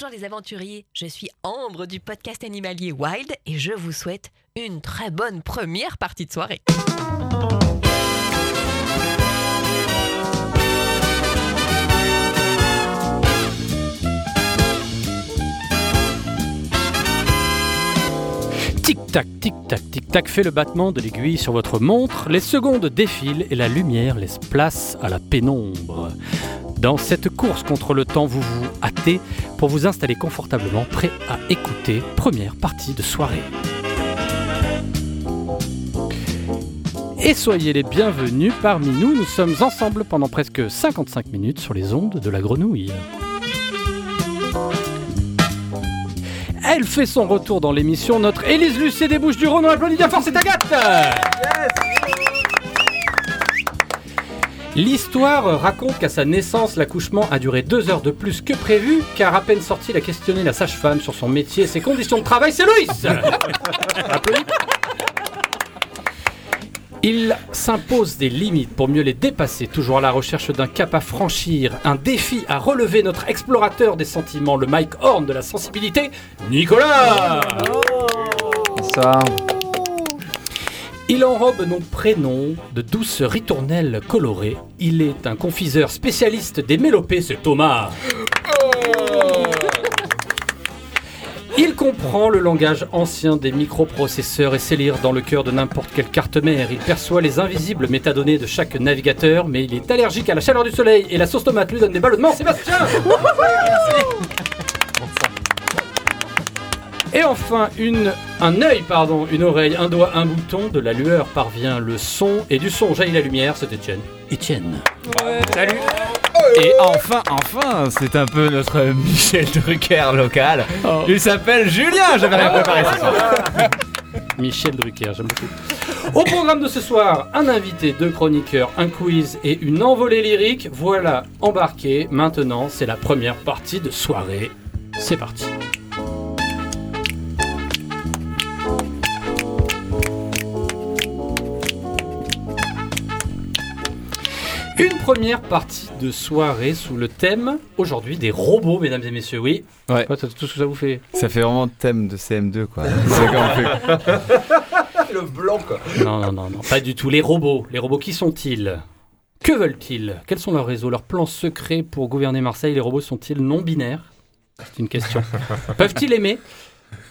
Bonjour les aventuriers, je suis Ambre du podcast Animalier Wild et je vous souhaite une très bonne première partie de soirée. Tic-tac, tic-tac, tic-tac fait le battement de l'aiguille sur votre montre, les secondes défilent et la lumière laisse place à la pénombre. Dans cette course contre le temps, vous vous hâtez pour vous installer confortablement, prêt à écouter première partie de soirée. Et soyez les bienvenus parmi nous, nous sommes ensemble pendant presque 55 minutes sur les ondes de la grenouille. Elle fait son retour dans l'émission, notre Élise Lucie des Bouches-Duron, on applaudit bien fort, c'est Agathe. Yes. L'histoire raconte qu'à sa naissance, l'accouchement a duré 2 heures de plus que prévu, car à peine sortie, elle a questionné la sage-femme sur son métier et ses conditions de travail, c'est Louis. Il s'impose des limites pour mieux les dépasser, toujours à la recherche d'un cap à franchir, un défi à relever, notre explorateur des sentiments, le Mike Horn de la sensibilité, Nicolas. Bonsoir. Il enrobe nos prénoms de douces ritournelles colorées. Il est un confiseur spécialiste des mélopées, c'est Thomas. Il comprend le langage ancien des microprocesseurs et sait lire dans le cœur de n'importe quelle carte mère. Il perçoit les invisibles métadonnées de chaque navigateur, mais il est allergique à la chaleur du soleil et la sauce tomate lui donne des ballonnements. Sébastien. Et enfin, une oreille, un doigt, un bouton, de la lueur parvient le son et du son jaillit la lumière, c'est Etienne. Ouais. Salut. Et enfin, c'est un peu notre Michel Drucker local. Oh. Il s'appelle Julien, j'avais rien préparé ce soir. Michel Drucker, j'aime beaucoup. Au programme de ce soir, un invité, 2 chroniqueurs, un quiz et une envolée lyrique. Voilà, embarqué. Maintenant, c'est la première partie de soirée. C'est parti. Une première partie de soirée sous le thème, aujourd'hui, des robots, mesdames et messieurs, oui. Ouais. Tout ce que ça vous fait. Ça fait vraiment thème de CM2, quoi. C'est quand fait. Le blanc, quoi. Non, pas du tout. Les robots, qui sont-ils ? Que veulent-ils ? Quels sont leurs réseaux, leurs plans secrets pour gouverner Marseille ? Les robots sont-ils non-binaires ? C'est une question. Peuvent-ils aimer ?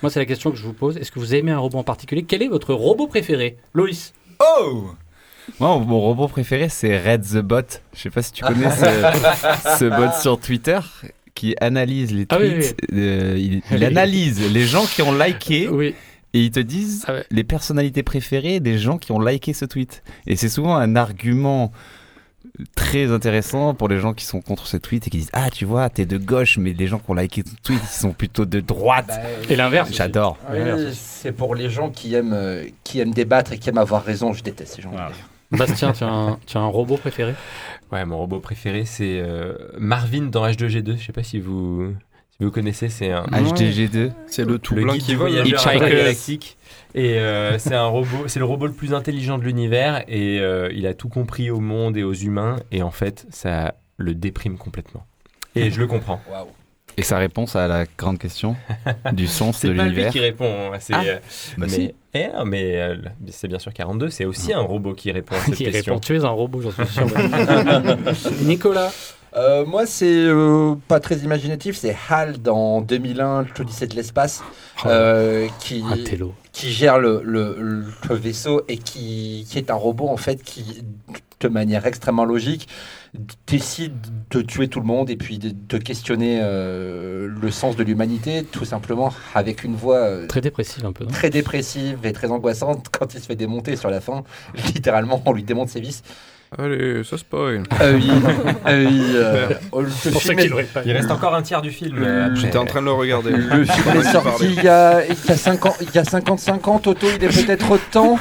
Moi, c'est la question que je vous pose. Est-ce que vous aimez un robot en particulier ? Quel est votre robot préféré ? Loïs ? Oh ! Moi, mon robot préféré, c'est Red The Bot. Je sais pas si tu connais ce bot sur Twitter qui analyse les tweets. Oui. Il analyse les gens qui ont liké. Oui. Et ils te disent les personnalités préférées des gens qui ont liké ce tweet. Et c'est souvent un argument très intéressant pour les gens qui sont contre ce tweet et qui disent « Ah, tu vois, t'es de gauche, mais les gens qui ont liké ton tweet, ils sont plutôt de droite. » Et l'inverse. J'adore. Oui, c'est pour les gens qui aiment débattre et qui aiment avoir raison. Je déteste ces gens. Voilà. Bastien, tu as un robot préféré ? Ouais, mon robot préféré, c'est Marvin dans H2G2. Je sais pas si vous connaissez, c'est un... H2G2, c'est le tout blanc qui voyage galactique. Et c'est un robot, c'est le robot le plus intelligent de l'univers et il a tout compris au monde et aux humains. Et en fait, ça le déprime complètement. Et je le comprends. Waouh. Et sa réponse à la grande question du sens de l'univers. C'est pas lui qui répond. C'est, c'est bien sûr 42, c'est aussi un robot qui répond à cette question. Tu es un robot, j'en suis sûr. Nicolas. Moi, c'est pas très imaginatif, c'est HAL dans 2001, le Odyssée de l'espace, qui gère le vaisseau et qui est un robot, en fait, qui, de manière extrêmement logique, décide de tuer tout le monde et puis de questionner le sens de l'humanité, tout simplement avec une voix très dépressive un peu, non ? Très dépressive et très angoissante. Quand il se fait démonter sur la fin, littéralement, on lui démonte ses vis. Allez, ça spoil. Il reste encore un tiers du film. J'étais en train de le regarder. Le film est sorti il y a 55 ans, Toto, il est peut-être temps.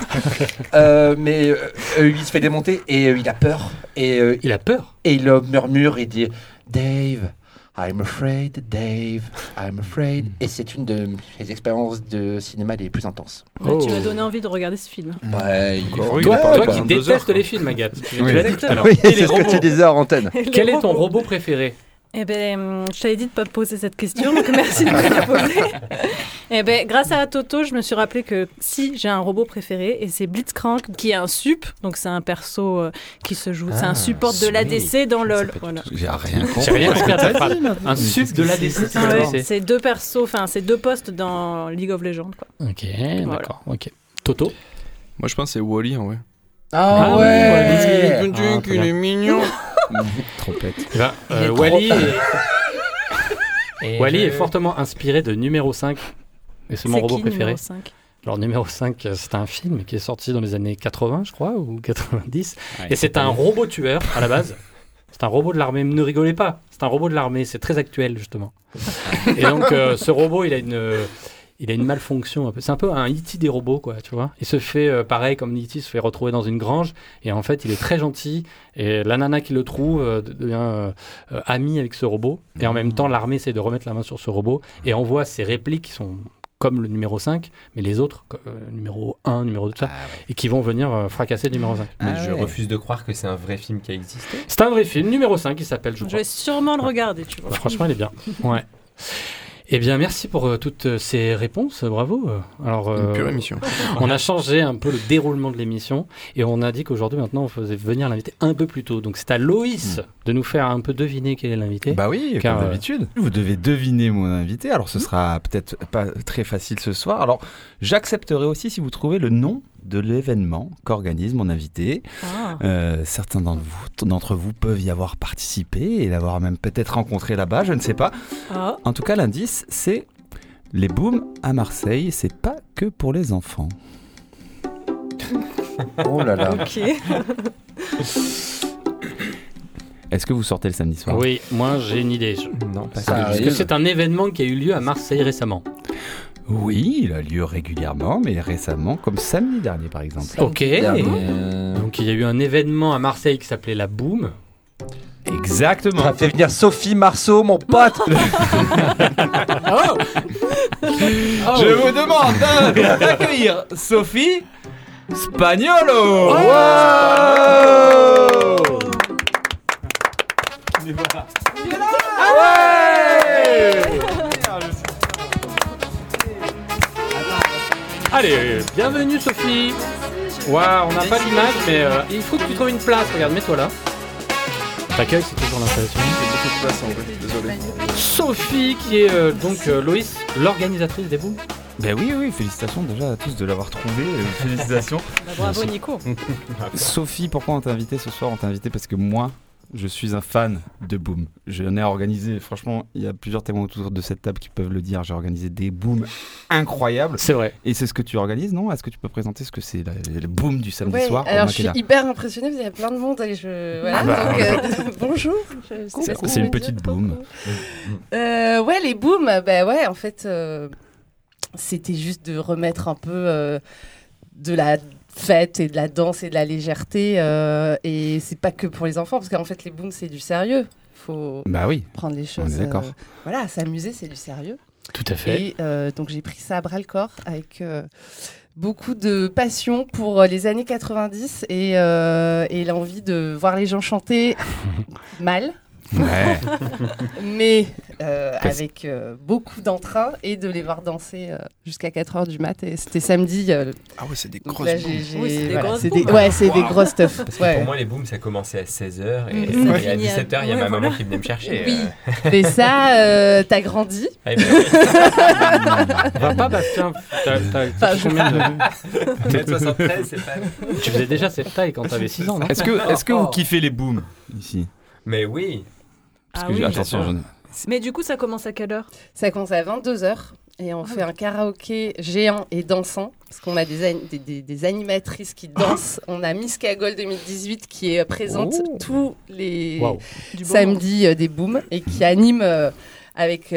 Mais il se fait démonter et il a peur. Il a peur. Et il murmure, il dit Dave. I'm afraid, Dave, I'm afraid. Et c'est une de mes expériences de cinéma les plus intenses. Oh. Tu m'as donné envie de regarder ce film. Ouais, toi qui détestes les films, Agathe. Oui, c'est ce que tu disais en antenne. Quel est ton robot préféré ? Eh ben, je t'avais dit de pas me poser cette question, donc merci de me la poser. Eh ben, grâce à Toto, je me suis rappelé que si j'ai un robot préféré, et c'est Blitzcrank, qui est un sup, donc c'est un perso qui se joue, c'est un support de l'ADC dans LOL. Voilà. J'ai rien compris. J'ai rien compris à ta phrase. Un sup de l'ADC. Ah ouais, c'est deux persos, enfin c'est deux postes dans League of Legends, quoi. Ok, voilà. D'accord. Ok. Toto. Moi, je pense que c'est Wally, en vrai. Ah ouais. Il est mignon. Trompette. Ben, Wally, Wally est fortement inspiré de Numéro 5. Et c'est mon robot préféré. Numéro 5 ? Alors, Numéro 5, c'est un film qui est sorti dans les années 80, je crois, ou 90. Ouais, et c'est un robot tueur, à la base. C'est un robot de l'armée. Ne rigolez pas. C'est un robot de l'armée. C'est très actuel, justement. Et donc, ce robot, il a une malfonction un peu. C'est un peu un E.T. des robots, quoi, tu vois. Il se fait, pareil, comme E.T. se fait retrouver dans une grange. Et en fait, il est très gentil. Et la nana qui le trouve devient amie avec ce robot. Et en même temps, l'armée essaie de remettre la main sur ce robot. Et envoie ses répliques qui sont comme le numéro 5, mais les autres, numéro 1, numéro 2, tout ça, et qui vont venir fracasser le numéro 5. Mais je refuse de croire que c'est un vrai film qui a existé. C'est un vrai film, numéro 5, il s'appelle, je crois. Je vais sûrement le regarder, tu vois. Franchement, il est bien. Ouais. Eh bien, merci pour toutes ces réponses, bravo. Alors, une pure émission. On a changé un peu le déroulement de l'émission et on a dit qu'aujourd'hui, maintenant, on faisait venir l'invité un peu plus tôt. Donc, c'est à Loïs de nous faire un peu deviner quel est l'invité. Bah oui, car, comme d'habitude. Vous devez deviner mon invité. Alors, ce sera peut-être pas très facile ce soir. Alors, j'accepterai aussi si vous trouvez le nom de l'événement qu'organise mon invité. Certains d'entre vous peuvent y avoir participé et l'avoir même peut-être rencontré là-bas, je ne sais pas. En tout cas, l'indice, c'est les Booms à Marseille, c'est pas que pour les enfants. Oh là là. Ok. Est-ce que vous sortez le samedi soir ? Oui, moi j'ai une idée. Non, pas ça. Est-ce que c'est un événement qui a eu lieu à Marseille récemment ? Oui, il a lieu régulièrement, mais récemment, comme samedi dernier par exemple. Ok. Donc il y a eu un événement à Marseille qui s'appelait la Boom. Exactement. Ça fait venir Sophie Marceau, mon pote. Je vous demande d'accueillir Sophie Spagnolo. Wow. Allez, bienvenue Sophie. Waouh, on n'a pas d'image, mais il faut que tu trouves une place. Regarde, mets-toi là. T'accueilles, c'est toujours l'installation. J'ai beaucoup de place en vrai, désolé. Sophie, qui est donc Loïs, l'organisatrice des Booms. Ben oui, félicitations déjà à tous de l'avoir trouvé. Félicitations. Bravo Nico. Sophie, pourquoi on t'a invité ce soir ? On t'a invité parce que moi, je suis un fan de Boom. J'en ai organisé, franchement, il y a plusieurs témoins autour de cette table qui peuvent le dire. J'ai organisé des Booms incroyables. C'est vrai. Et c'est ce que tu organises, non ? Est-ce que tu peux présenter ce que c'est le Boom du samedi soir ? Alors, je suis hyper impressionnée, il y a plein de monde. Voilà, donc, bonjour. C'est une petite Boom. Ouais, les Booms, en fait, c'était juste de remettre un peu de la fête et de la danse et de la légèreté et c'est pas que pour les enfants parce qu'en fait les Booms c'est du sérieux, faut prendre les choses, s'amuser c'est du sérieux. Tout à fait. Et donc j'ai pris ça à bras le corps avec beaucoup de passion pour les années 90 et l'envie de voir les gens chanter mal. Ouais. Mais avec beaucoup d'entrain et de les voir danser jusqu'à 4h du mat. Et c'était samedi. Ah ouais, c'est des grosses booms. Oui, c'est des grosses booms. Ouais, c'est des grosses stuff. Parce que pour moi, les booms, ça commençait à 16h. Et à 17h, il y a ma maman qui venait me chercher. Oui. Et ça, t'as grandi. Ah, ben oui. Va pas, Bastien. T'as combien de. 1m73, c'est pas. Tu faisais déjà cette taille quand t'avais 6 ans, non ? Est-ce que vous kiffez les booms ici ? Mais oui. Mais du coup, ça commence à quelle heure ? Ça commence à 22h et on fait un karaoké géant et dansant parce qu'on a des animatrices qui dansent. On a Miss Cagole 2018 qui est présente tous les samedis des Booms et qui anime avec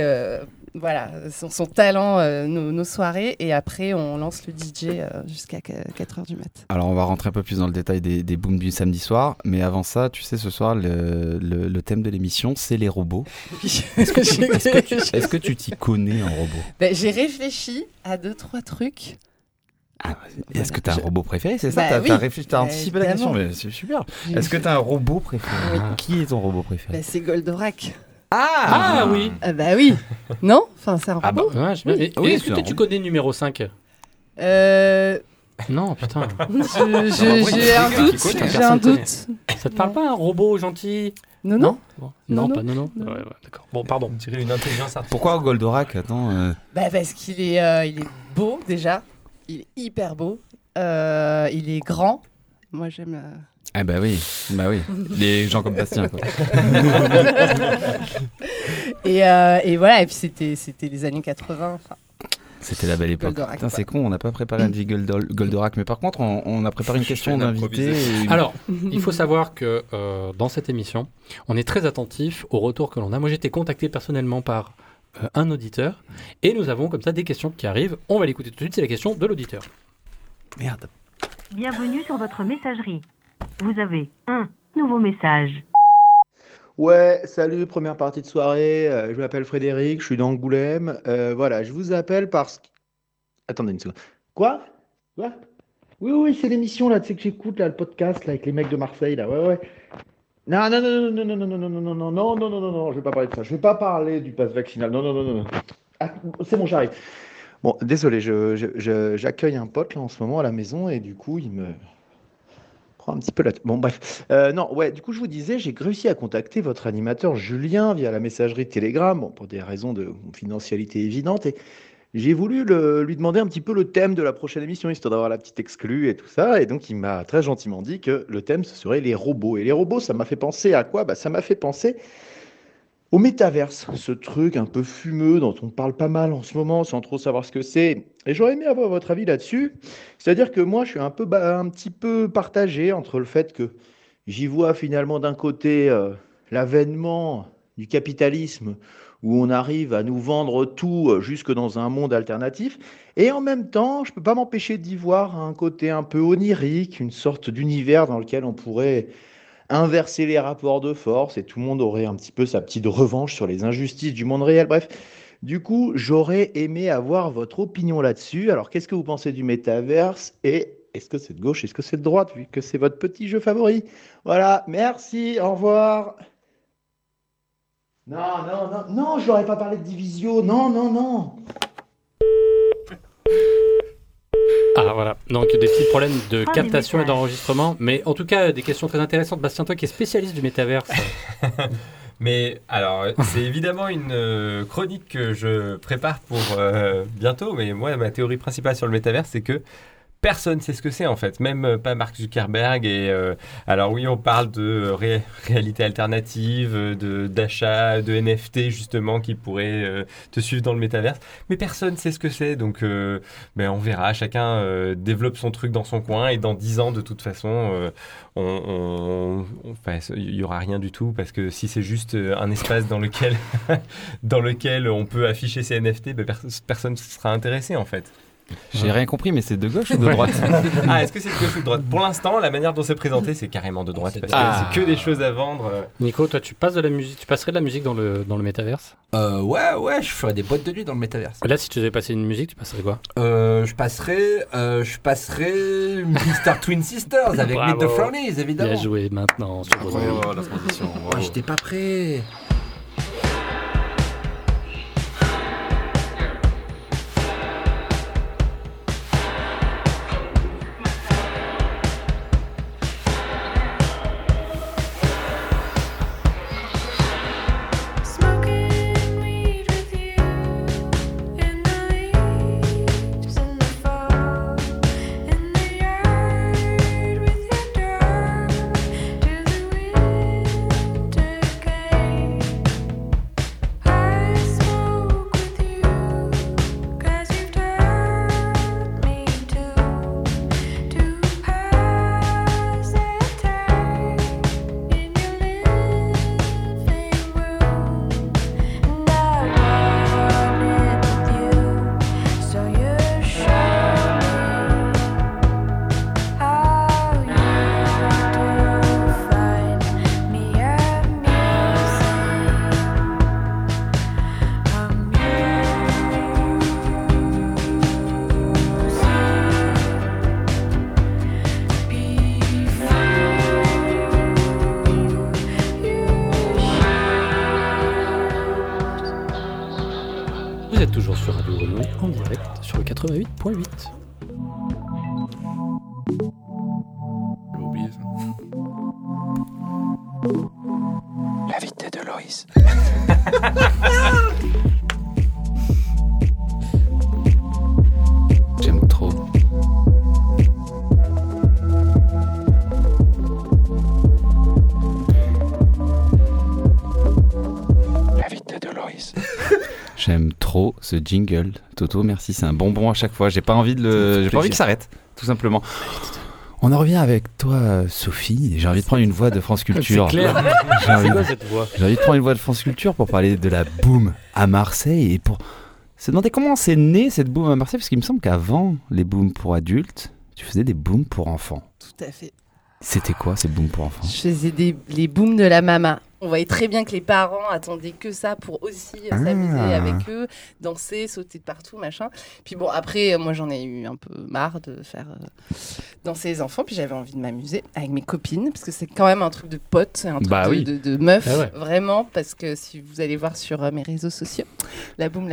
son talent nos soirées. Et après, on lance le DJ jusqu'à 4h du mat. Alors, on va rentrer un peu plus dans le détail des Booms du samedi soir. Mais avant ça, tu sais, ce soir, le thème de l'émission, c'est les robots. Est-ce que tu t'y connais en robot ? J'ai réfléchi à 2-3 trucs. Ah, est-ce que t'as un robot préféré ? C'est ça, t'as anticipé la question, mais c'est super. Est-ce que t'as un robot préféré ? Qui est ton robot préféré ? C'est Goldorak. Ah oui. Bah oui. Non, enfin c'est un robot. Ah bah, ouais, oui. Oui, est-ce que toi tu connais Numéro 5 ? Non, putain. J'ai un doute. Ça te parle pas, un robot gentil ? Non. Ouais, d'accord. Bon, pardon. Tirer une intelligence artificielle. Pourquoi Goldorak ? Attends. Bah parce qu'il est, il est beau déjà. Il est hyper beau. Il est grand. Moi j'aime. Ah bah oui, les gens comme Bastien quoi. Et voilà, et puis c'était les années 80, enfin. C'était la belle époque. Goldorak, putain, c'est con, on n'a pas préparé un petit Goldorak, mais par contre, on a préparé une question d'invité. Alors, il faut savoir que dans cette émission, on est très attentif au retour que l'on a. Moi, j'ai été contacté personnellement par un auditeur, et nous avons comme ça des questions qui arrivent. On va l'écouter tout de suite, c'est la question de l'auditeur. Merde. Bienvenue sur votre messagerie. Vous avez un nouveau message. Ouais, salut, première partie de soirée, je m'appelle Frédéric, je suis d'Angoulême, voilà, je vous appelle parce que... Attendez une seconde. Quoi ? Oui, c'est l'émission, là, tu sais que j'écoute, là, le podcast, là, avec les mecs de Marseille, là, ouais. Non, je vais pas parler de ça, je vais pas parler du pass vaccinal, non. Ah, c'est bon, j'arrive. Bon, désolé, j'accueille un pote, là, en ce moment, à la maison, et du coup, il me... un petit peu là. Bon bref. Non, ouais, du coup je vous disais, j'ai réussi à contacter votre animateur Julien via la messagerie Telegram, bon, pour des raisons de confidentialité évidente, et j'ai voulu lui demander un petit peu le thème de la prochaine émission, histoire d'avoir la petite exclue et tout ça, et donc il m'a très gentiment dit que le thème ce serait les robots. Et les robots, ça m'a fait penser à quoi ? Bah, ça m'a fait penser au métaverse, ce truc un peu fumeux dont on parle pas mal en ce moment sans trop savoir ce que c'est. Et j'aurais aimé avoir votre avis là-dessus. C'est-à-dire que moi, je suis un petit peu partagé entre le fait que j'y vois finalement d'un côté l'avènement du capitalisme où on arrive à nous vendre tout jusque dans un monde alternatif. Et en même temps, je peux pas m'empêcher d'y voir un côté un peu onirique, une sorte d'univers dans lequel on pourrait... inverser les rapports de force et tout le monde aurait un petit peu sa petite revanche sur les injustices du monde réel. Bref, du coup, j'aurais aimé avoir votre opinion là-dessus. Alors, qu'est-ce que vous pensez du métaverse ? Et est-ce que c'est de gauche ? Est-ce que c'est de droite ? Vu que c'est votre petit jeu favori. Voilà, merci, au revoir. Non, je n'aurais pas parlé de division. Non. Ah voilà, donc des petits problèmes de captation et d'enregistrement, mais en tout cas des questions très intéressantes. Bastien, toi qui es spécialiste du métaverse. Mais alors, c'est évidemment une chronique que je prépare pour bientôt, mais moi ma théorie principale sur le métaverse c'est que personne sait ce que c'est en fait, même pas Mark Zuckerberg. Et alors oui, on parle de réalité alternative, d'achat, de NFT justement qui pourrait te suivre dans le métaverse, mais personne sait ce que c'est. Donc on verra, chacun développe son truc dans son coin et dans 10 ans de toute façon, il y aura rien du tout, parce que si c'est juste un espace dans lequel on peut afficher ses NFT, personne ne sera intéressé en fait. J'ai rien compris, mais c'est de gauche ou de droite ? Ah, est-ce que c'est de gauche ou de droite ? Pour l'instant, la manière dont c'est présenté, c'est carrément de droite, parce que c'est que des choses à vendre. Nico, toi, tu passerais de la musique dans le métaverse ? Ouais, je ferais des boîtes de nuit dans le métaverse. Là, si tu devais passer une musique, tu passerais quoi ? Je passerais Mr. Twin Sisters avec Meet the Frownies, évidemment. Bien joué, maintenant. Oh, la transition. Oh, j'étais pas prêt. êtes toujours sur Radio Grenouille en direct sur le 88.8. L'invité de Loïs. J'aime trop. L'invité de Loïs. J'aime trop ce jingle. Toto, merci, c'est un bonbon à chaque fois. J'ai pas envie que ça s'arrête, tout simplement. On en revient avec toi, Sophie. J'ai envie de prendre une voix de France Culture. C'est clair. J'ai envie de prendre une voix de France Culture pour parler de la boom à Marseille et pour se demander comment c'est né cette boom à Marseille, parce qu'il me semble qu'avant les booms pour adultes, tu faisais des booms pour enfants. Tout à fait. C'était quoi ces booms pour enfants ? Je faisais les booms de la mama. On voyait très bien que les parents attendaient que ça pour aussi s'amuser avec eux, danser, sauter de partout, machin. Puis bon, après, moi, j'en ai eu un peu marre de faire danser les enfants. Puis j'avais envie de m'amuser avec mes copines, parce que c'est quand même un truc de potes, un truc de meuf, vraiment. Parce que si vous allez voir sur mes réseaux sociaux, la boum,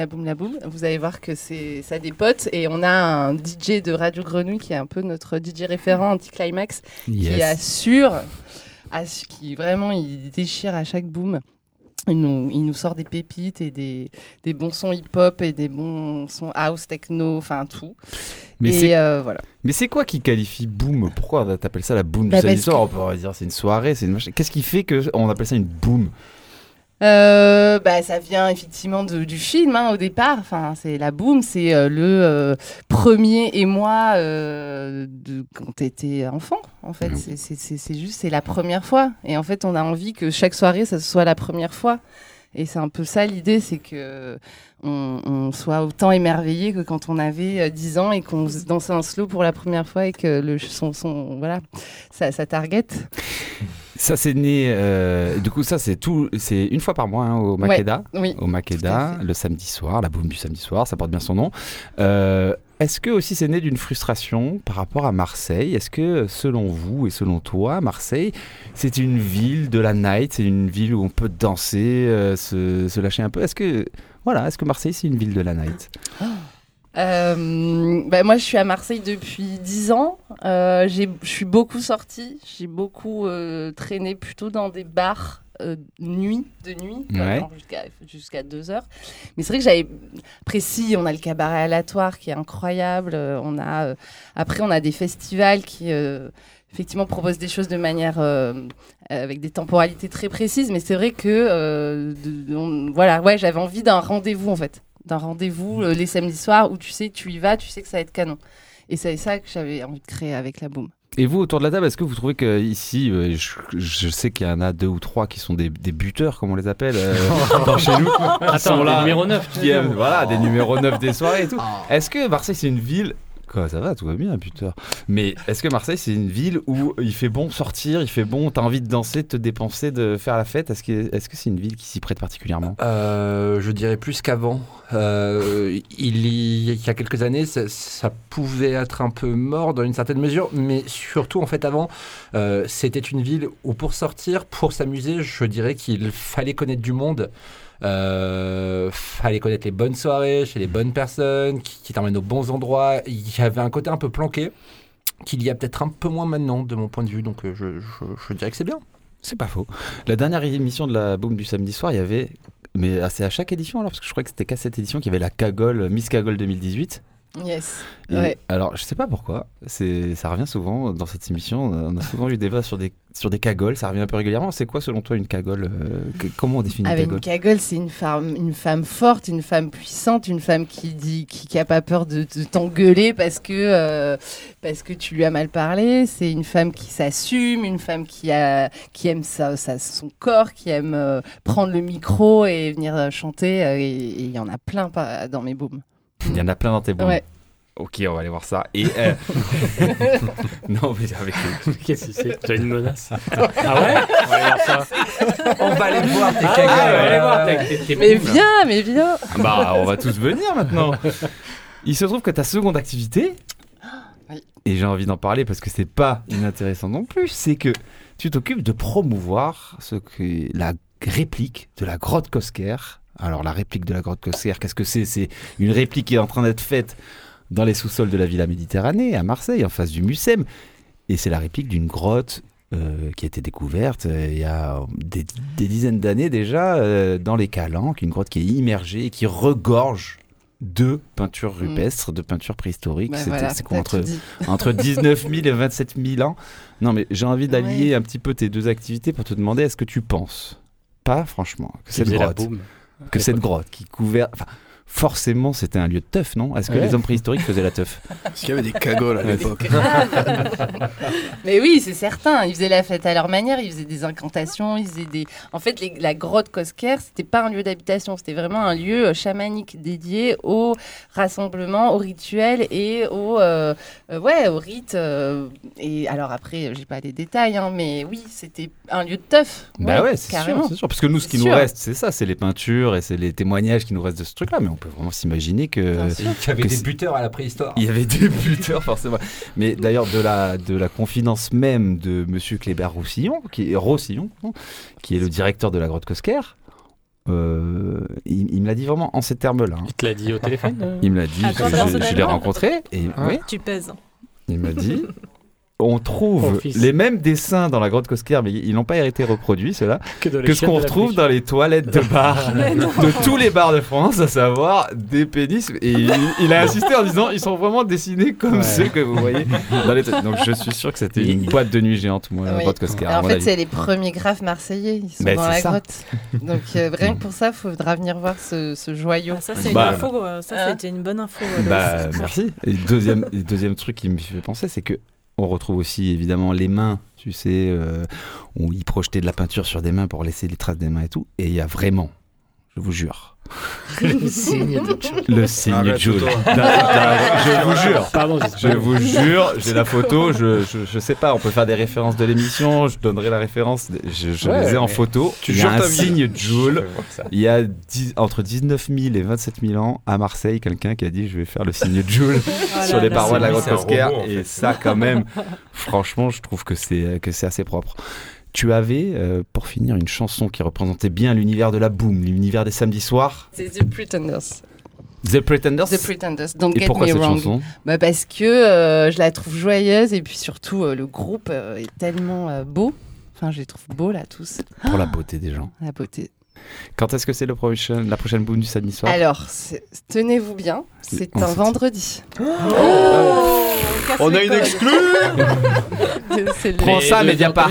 vous allez voir que c'est ça des potes. Et on a un DJ de Radio Grenouille qui est un peu notre DJ référent anti-climax, qui assure... qui vraiment il déchire à chaque boom. Il nous sort des pépites et des bons sons hip-hop et des bons sons house, techno, enfin tout. Mais c'est quoi qui qualifie boom ? Pourquoi t'appelles ça la boom du samedi soir ? On pourrait dire c'est une soirée, c'est une machin. Qu'est-ce qui fait qu'on appelle ça une boom ? Ça vient effectivement du film au départ. Enfin, c'est la boom, c'est le premier émoi quand t'étais enfant. En fait, c'est la première fois. Et en fait, on a envie que chaque soirée, ça soit la première fois. Et c'est un peu ça l'idée, c'est que on soit autant émerveillé que quand on avait 10 ans et qu'on dansait un slow pour la première fois et que ça target. Ça c'est né du coup ça c'est une fois par mois au Maqueda. Oui. Au Maqueda le samedi soir, la boum du samedi soir, ça porte bien son nom. Est-ce que aussi c'est né d'une frustration par rapport à Marseille ? Est-ce que selon vous et selon toi, Marseille, c'est une ville de la night, c'est une ville où on peut danser, se lâcher un peu ? Est-ce que Marseille c'est une ville de la night ? Moi je suis à Marseille depuis 10 ans, je suis beaucoup sortie, j'ai beaucoup traîné plutôt dans des bars de nuit, jusqu'à 2h. Mais c'est vrai que après si, on a le cabaret aléatoire qui est incroyable, après on a des festivals qui effectivement proposent des choses de manière avec des temporalités très précises, mais c'est vrai que j'avais envie d'un rendez-vous en fait. D'un rendez-vous les samedis soirs où tu y vas, tu sais que ça va être canon. Et c'est ça que j'avais envie de créer avec la boom. Et vous, autour de la table, est-ce que vous trouvez qu'ici, je sais qu'il y en a 2 ou 3 qui sont des buteurs, comme on les appelle, chez nous, qui sont là, numéro 9, qui aiment, des numéros 9 des soirées et tout. Est-ce que Marseille, c'est une ville... Quoi, ça va, tout va bien, buteur. Mais est-ce que Marseille, c'est une ville où il fait bon sortir, il fait bon, t'as envie de danser, de te dépenser, de faire la fête ? Est-ce que c'est une ville qui s'y prête particulièrement ? Je dirais plus qu'avant. Il y a quelques années, ça pouvait être un peu mort dans une certaine mesure, mais surtout, en fait, avant, c'était une ville où pour sortir, pour s'amuser, je dirais qu'il fallait connaître du monde. Fallait connaître les bonnes soirées chez les bonnes personnes qui t'emmènent aux bons endroits. Il y avait un côté un peu planqué qu'il y a peut-être un peu moins maintenant de mon point de vue, donc je dirais que c'est bien. C'est pas faux. La dernière émission de la boom du samedi soir, il y avait, mais c'est à chaque édition alors, parce que je crois que c'était qu'à cette édition qu'il y avait la Cagole, Miss Cagole 2018. Yes. Ouais. Alors, je sais pas pourquoi, ça revient souvent dans cette émission. On a souvent eu des débats sur des cagoles, ça revient un peu régulièrement. C'est quoi, selon toi, une cagole ? Comment on définit une cagole ? Une cagole, c'est une femme forte, une femme puissante, une femme qui a pas peur de t'engueuler parce que tu lui as mal parlé. C'est une femme qui s'assume, une femme qui aime son corps, qui aime prendre le micro et venir chanter. Et il y en a plein dans mes booms. Il y en a plein dans tes booms. Ouais. Ok, on va aller voir ça. Et non, mais avec. Qu'est-ce que c'est ? T'as une menace ? Ah ouais ? On va aller voir ça. On va aller voir tes cagoles. On va aller voir tes mais booms, viens, là. Mais viens. Bah, on va tous venir maintenant. Il se trouve que ta seconde activité. Oui. Et j'ai envie d'en parler parce que c'est pas inintéressant non plus. C'est que tu t'occupes de promouvoir la réplique de la grotte Cosquer Alors la réplique de la grotte Cosquer, qu'est-ce que c'est ? C'est une réplique qui est en train d'être faite dans les sous-sols de la Villa Méditerranée, à Marseille, en face du Mucem. Et c'est la réplique d'une grotte qui a été découverte il y a des dizaines d'années déjà dans les Calanques, une grotte qui est immergée et qui regorge de peintures rupestres, de peintures préhistoriques. Bah voilà, c'est quoi, entre 19 000 et 27 000 ans. Non mais j'ai envie d'allier un petit peu tes deux activités pour te demander, est-ce que tu penses pas franchement que cette grotte, qui couvert... Enfin, forcément, c'était un lieu de teuf, non ? Est-ce que les hommes préhistoriques faisaient la teuf ? Parce qu'il y avait des cagoles à l'époque. Mais oui, c'est certain. Ils faisaient la fête à leur manière. Ils faisaient des incantations. Ils faisaient des. En fait, la grotte Cosquer, c'était pas un lieu d'habitation. C'était vraiment un lieu chamanique dédié au rassemblement, au rituel et au rite. Et alors après, j'ai pas les détails, hein, mais oui, c'était un lieu de teuf. Bah ouais, c'est carrément. Sûr, c'est sûr. Parce que nous, ce qui nous reste, c'est ça, c'est les peintures et c'est les témoignages qui nous restent de ce truc-là. Mais on peut vraiment s'imaginer qu'il y avait des buteurs à la préhistoire. Il y avait des buteurs, forcément. Mais d'ailleurs, de la confidence même de monsieur Kléber-Roussillon, qui est le directeur de la grotte Cosquer, il me l'a dit vraiment en ces termes-là. Hein. Il te l'a dit au téléphone Il me l'a dit, je l'ai rencontré. Et, oui. Tu pèses. Il m'a dit... On trouve les mêmes dessins dans la grotte Cosquer, mais ils n'ont pas été reproduits, ceux-là, que ce qu'on retrouve dans les toilettes de bars, de tous les bars de France, à savoir des pénis. Et il a insisté en disant, ils sont vraiment dessinés comme ceux que vous voyez dans les toilettes. Donc je suis sûr que c'était une boîte de nuit géante, moi, la grotte Cosquer. En fait, c'est les premiers graphes marseillais, ils sont dans la grotte. Donc rien que pour ça, il faudra venir voir ce joyau. Ah, ça, c'était une bonne info. Merci. Et deuxième truc qui me fait penser, c'est que on retrouve aussi évidemment les mains, tu sais, où ils projetaient de la peinture sur des mains pour laisser les traces des mains et tout. Et il y a vraiment, je vous jure, le signe de Jules. Je vous jure. Pardon, j'ai la photo, je sais pas, on peut faire des références de l'émission, je donnerai la référence, je les ai en photo. Il y a un signe de Jules. Il y a entre 19 000 et 27 000 ans, à Marseille, quelqu'un qui a dit je vais faire le signe de Jules sur les parois de la grotte Cosquer. En fait. Et ça, quand même, franchement, je trouve que c'est assez propre. Tu avais, pour finir, une chanson qui représentait bien l'univers de la boom, l'univers des samedis soirs. C'est The Pretenders. The Pretenders ? The Pretenders, don't get me wrong. Et pourquoi cette chanson ? Bah parce que je la trouve joyeuse et puis surtout le groupe est tellement beau. Enfin, je les trouve beaux là tous. Pour la beauté des gens. La beauté. Quand est-ce que c'est la prochaine boom du samedi soir ? Alors, tenez-vous bien, c'est un vendredi. On a une exclue. Prends ça, Mediapart.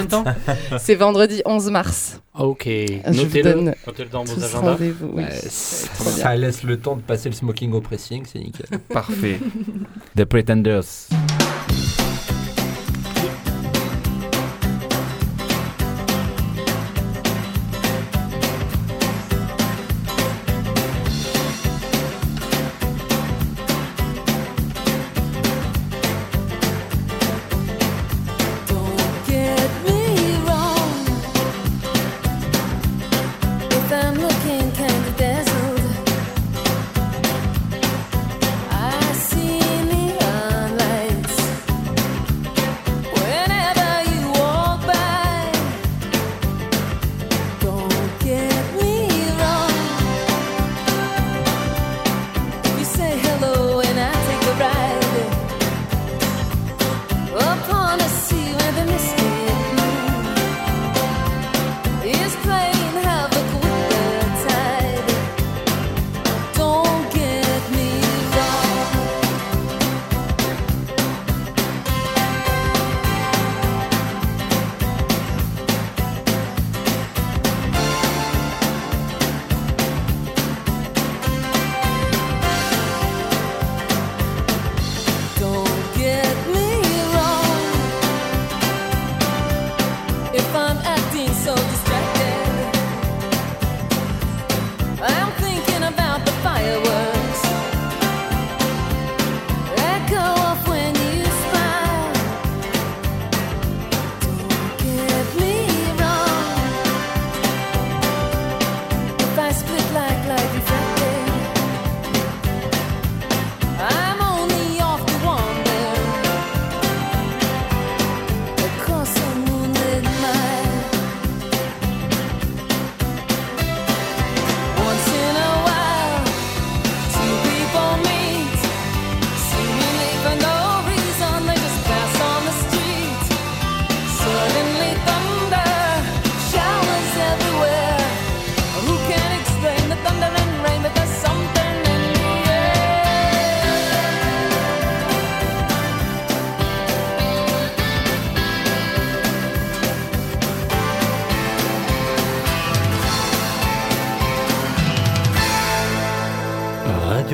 C'est vendredi 11 mars. Ok, notez-le. Notez-le dans vos agendas. Oui. Ça laisse le temps de passer le smoking au pressing, c'est nickel. Parfait. The Pretenders. Life.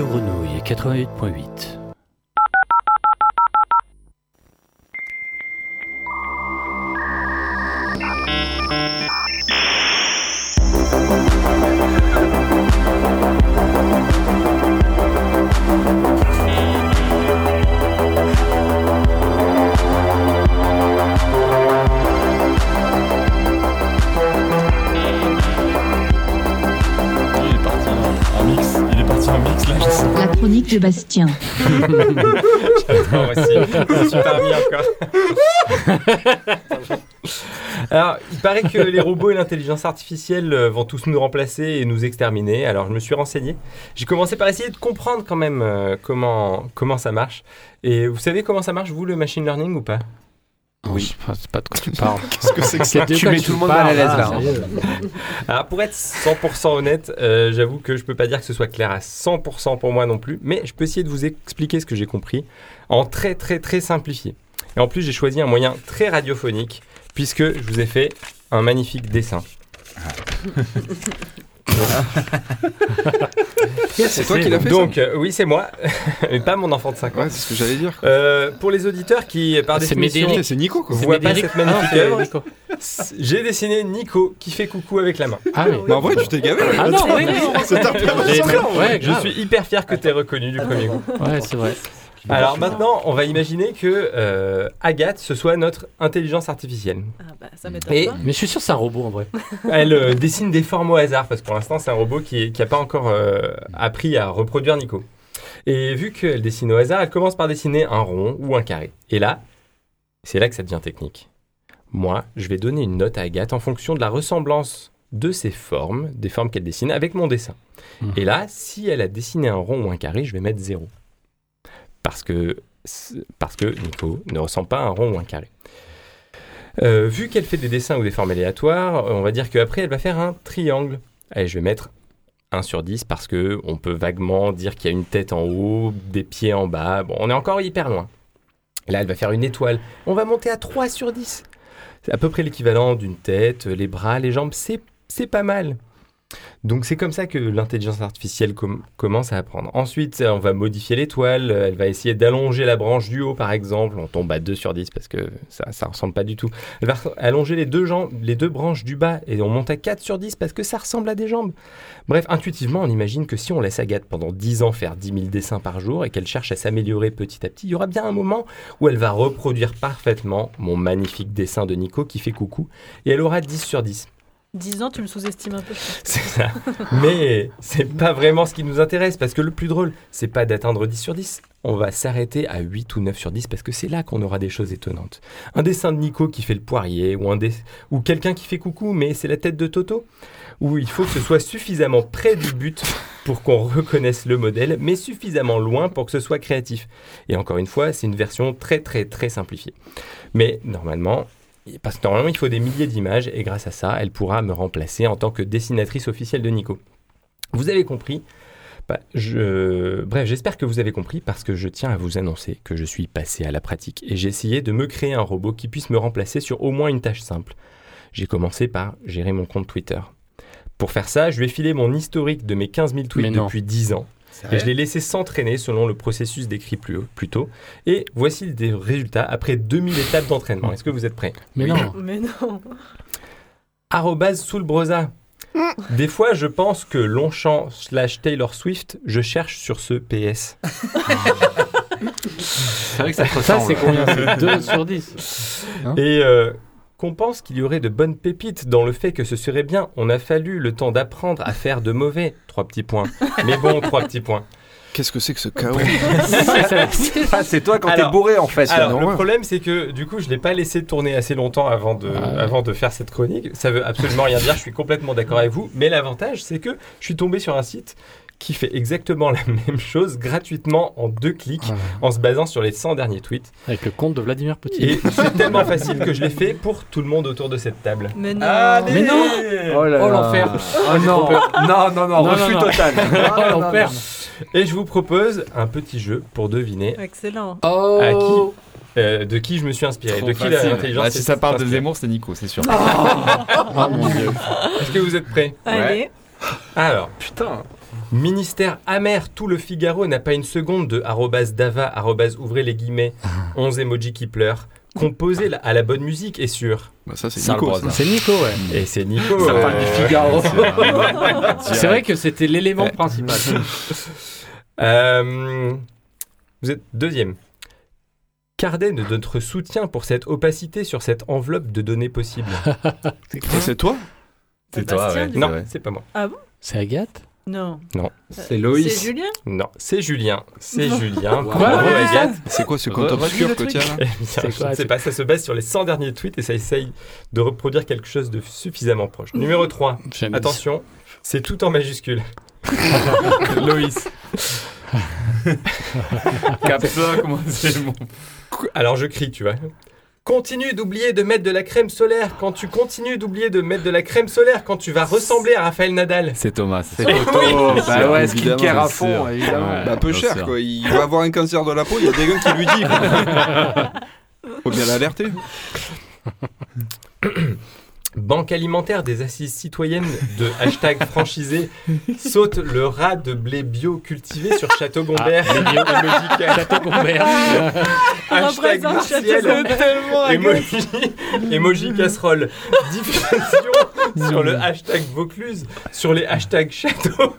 Radio Grenouille 88.8. Sébastien. J'adore aussi. C'est super bien, quoi. Alors, il paraît que les robots et l'intelligence artificielle vont tous nous remplacer et nous exterminer. Alors, je me suis renseigné. J'ai commencé par essayer de comprendre quand même comment ça marche. Et vous savez comment ça marche, vous, le machine learning ou pas ? Oui, c'est pas de quoi tu parles. Qu'est-ce que c'est que ça ? Tu mets tout le monde mal à l'aise là. Alors, pour être 100% honnête, j'avoue que je peux pas dire que ce soit clair à 100% pour moi non plus, mais je peux essayer de vous expliquer ce que j'ai compris en très très très simplifié. Et en plus, j'ai choisi un moyen très radiophonique puisque je vous ai fait un magnifique dessin. C'est toi qui l'as fait donc, ça oui, c'est moi, mais pas mon enfant de 5 ans. Ouais, c'est ce que j'allais dire. Pour les auditeurs qui, par définition, c'est Nico, quoi. Vous voyez pas cette magnifique œuvre. J'ai dessiné Nico qui fait coucou avec la main. Ah oui. Mais en vrai, tu t'es gavé. Ah non, oui, c'est un peu semblant. Ouais, je suis hyper fier que t'aies reconnu du premier coup. Ouais, c'est vrai. Alors maintenant, on va imaginer que Agathe, ce soit notre intelligence artificielle. Ah bah, ça m'étonne pas. Mais je suis sûr que c'est un robot en vrai. Elle dessine des formes au hasard parce que pour l'instant, c'est un robot qui n'a pas encore appris à reproduire Nico. Et vu qu'elle dessine au hasard, elle commence par dessiner un rond ou un carré. Et là, c'est là que ça devient technique. Moi, je vais donner une note à Agathe en fonction de la ressemblance de ses formes, des formes qu'elle dessine avec mon dessin. Et là, si elle a dessiné un rond ou un carré, je vais mettre 0. Parce que Nico ne ressemble pas à un rond ou un carré. Vu qu'elle fait des dessins ou des formes aléatoires, on va dire qu'après, elle va faire un triangle. Allez, je vais mettre 1 sur 10 parce qu'on peut vaguement dire qu'il y a une tête en haut, des pieds en bas. Bon, on est encore hyper loin. Là, elle va faire une étoile. On va monter à 3 sur 10. C'est à peu près l'équivalent d'une tête, les bras, les jambes. C'est pas mal. Donc c'est comme ça que l'intelligence artificielle commence à apprendre. Ensuite, on va modifier l'étoile, elle va essayer d'allonger la branche du haut par exemple, on tombe à 2 sur 10 parce que ça ressemble pas du tout. Elle va allonger les deux branches du bas et on monte à 4 sur 10 parce que ça ressemble à des jambes. Bref, intuitivement, on imagine que si on laisse Agathe pendant 10 ans faire 10 000 dessins par jour et qu'elle cherche à s'améliorer petit à petit, il y aura bien un moment où elle va reproduire parfaitement mon magnifique dessin de Nico qui fait coucou et elle aura 10 sur 10. 10 ans, tu me sous-estimes un peu. C'est ça. Mais c'est pas vraiment ce qui nous intéresse parce que le plus drôle, c'est pas d'atteindre 10 sur 10. On va s'arrêter à 8 ou 9 sur 10 parce que c'est là qu'on aura des choses étonnantes. Un dessin de Nico qui fait le poirier ou quelqu'un qui fait coucou, mais c'est la tête de Toto. Ou il faut que ce soit suffisamment près du but pour qu'on reconnaisse le modèle, mais suffisamment loin pour que ce soit créatif. Et encore une fois, c'est une version très très très simplifiée. Mais normalement... Parce que normalement, il faut des milliers d'images et grâce à ça, elle pourra me remplacer en tant que dessinatrice officielle de Nico. Vous avez compris. Bref, j'espère que vous avez compris parce que je tiens à vous annoncer que je suis passé à la pratique et j'ai essayé de me créer un robot qui puisse me remplacer sur au moins une tâche simple. J'ai commencé par gérer mon compte Twitter. Pour faire ça, je lui ai filé mon historique de mes 15 000 tweets depuis 10 ans. Et je l'ai laissé s'entraîner selon le processus décrit plus tôt. Et voici des résultats après 2000 étapes d'entraînement. Est-ce que vous êtes prêts ? Mais non. @soulbrosa. Des fois, je pense que Longchamp / Taylor Swift, je cherche sur ce PS. C'est vrai que ça c'est combien ? C'est 2 sur 10. Et... qu'on pense qu'il y aurait de bonnes pépites dans le fait que ce serait bien. On a fallu le temps d'apprendre à faire de mauvais. 3 petits points. Mais bon, 3 petits points. Qu'est-ce que c'est que ce chaos ? C'est toi quand t'es bourré en fait. Alors le problème c'est que du coup je l'ai pas laissé tourner assez longtemps avant de faire cette chronique. Ça veut absolument rien dire, je suis complètement d'accord avec vous. Mais l'avantage c'est que je suis tombé sur un site qui fait exactement la même chose gratuitement en 2 clics en se basant sur les 100 derniers tweets. Avec le compte de Vladimir Poutine. Et c'est tellement facile que je l'ai fait pour tout le monde autour de cette table. Mais non. Allez, mais non. Oh l'enfer. Oh non. Non, refus total. Oh l'enfer. Et je vous propose un petit jeu pour deviner excellent. De qui je me suis inspiré. Trop de qui l'intelligence. Si ça part de Zemmour, c'est Nico, c'est sûr. Oh mon Dieu. Est-ce que vous êtes prêts ? Allez. Alors, putain. Ministère amer, tout le Figaro n'a pas une seconde de @dava ouvrez les guillemets 11 emojis qui pleurent. Composé à la bonne musique et sûr. Bah ça c'est Nico. C'est Nico, ouais. Et c'est Nico. Ça parle du Figaro. C'est vrai que c'était l'élément principal. Vous êtes deuxième. Cardet de notre soutien pour cette opacité sur cette enveloppe de données possibles. C'est toi ? C'est toi, ouais. Non, c'est pas moi. Ah bon ? C'est Agathe ? Non. Non. C'est Louis. C'est Julien ? Non. C'est Julien. C'est Julien. Wow. Bravo, Agathe. C'est quoi ce compte obscur que tu as là ? Je ne sais pas, ça se base sur les 100 derniers tweets et ça essaye de reproduire quelque chose de suffisamment proche. Numéro 3. Attention, c'est tout en majuscule. Loïs. Cap ça, comment c'est bon. Alors je crie, tu vois. Continue d'oublier de mettre de la crème solaire quand tu continues d'oublier de mettre de la crème solaire quand tu vas ressembler à Raphaël Nadal. C'est Thomas. C'est Thomas. Bah ouais, skincare à fond, évidemment. Ouais, bah peu cher, sûr. Quoi. Il va avoir un cancer de la peau, il y a des gars qui lui disent. Faut bien l'alerter. Banque alimentaire des assises citoyennes de hashtag franchisé saute le rat de blé bio cultivé sur Château-Gombert. Château-Gombert. Hashtag martial. Emoji casserole. Diffusion sur le hashtag Vaucluse, sur les hashtags Château.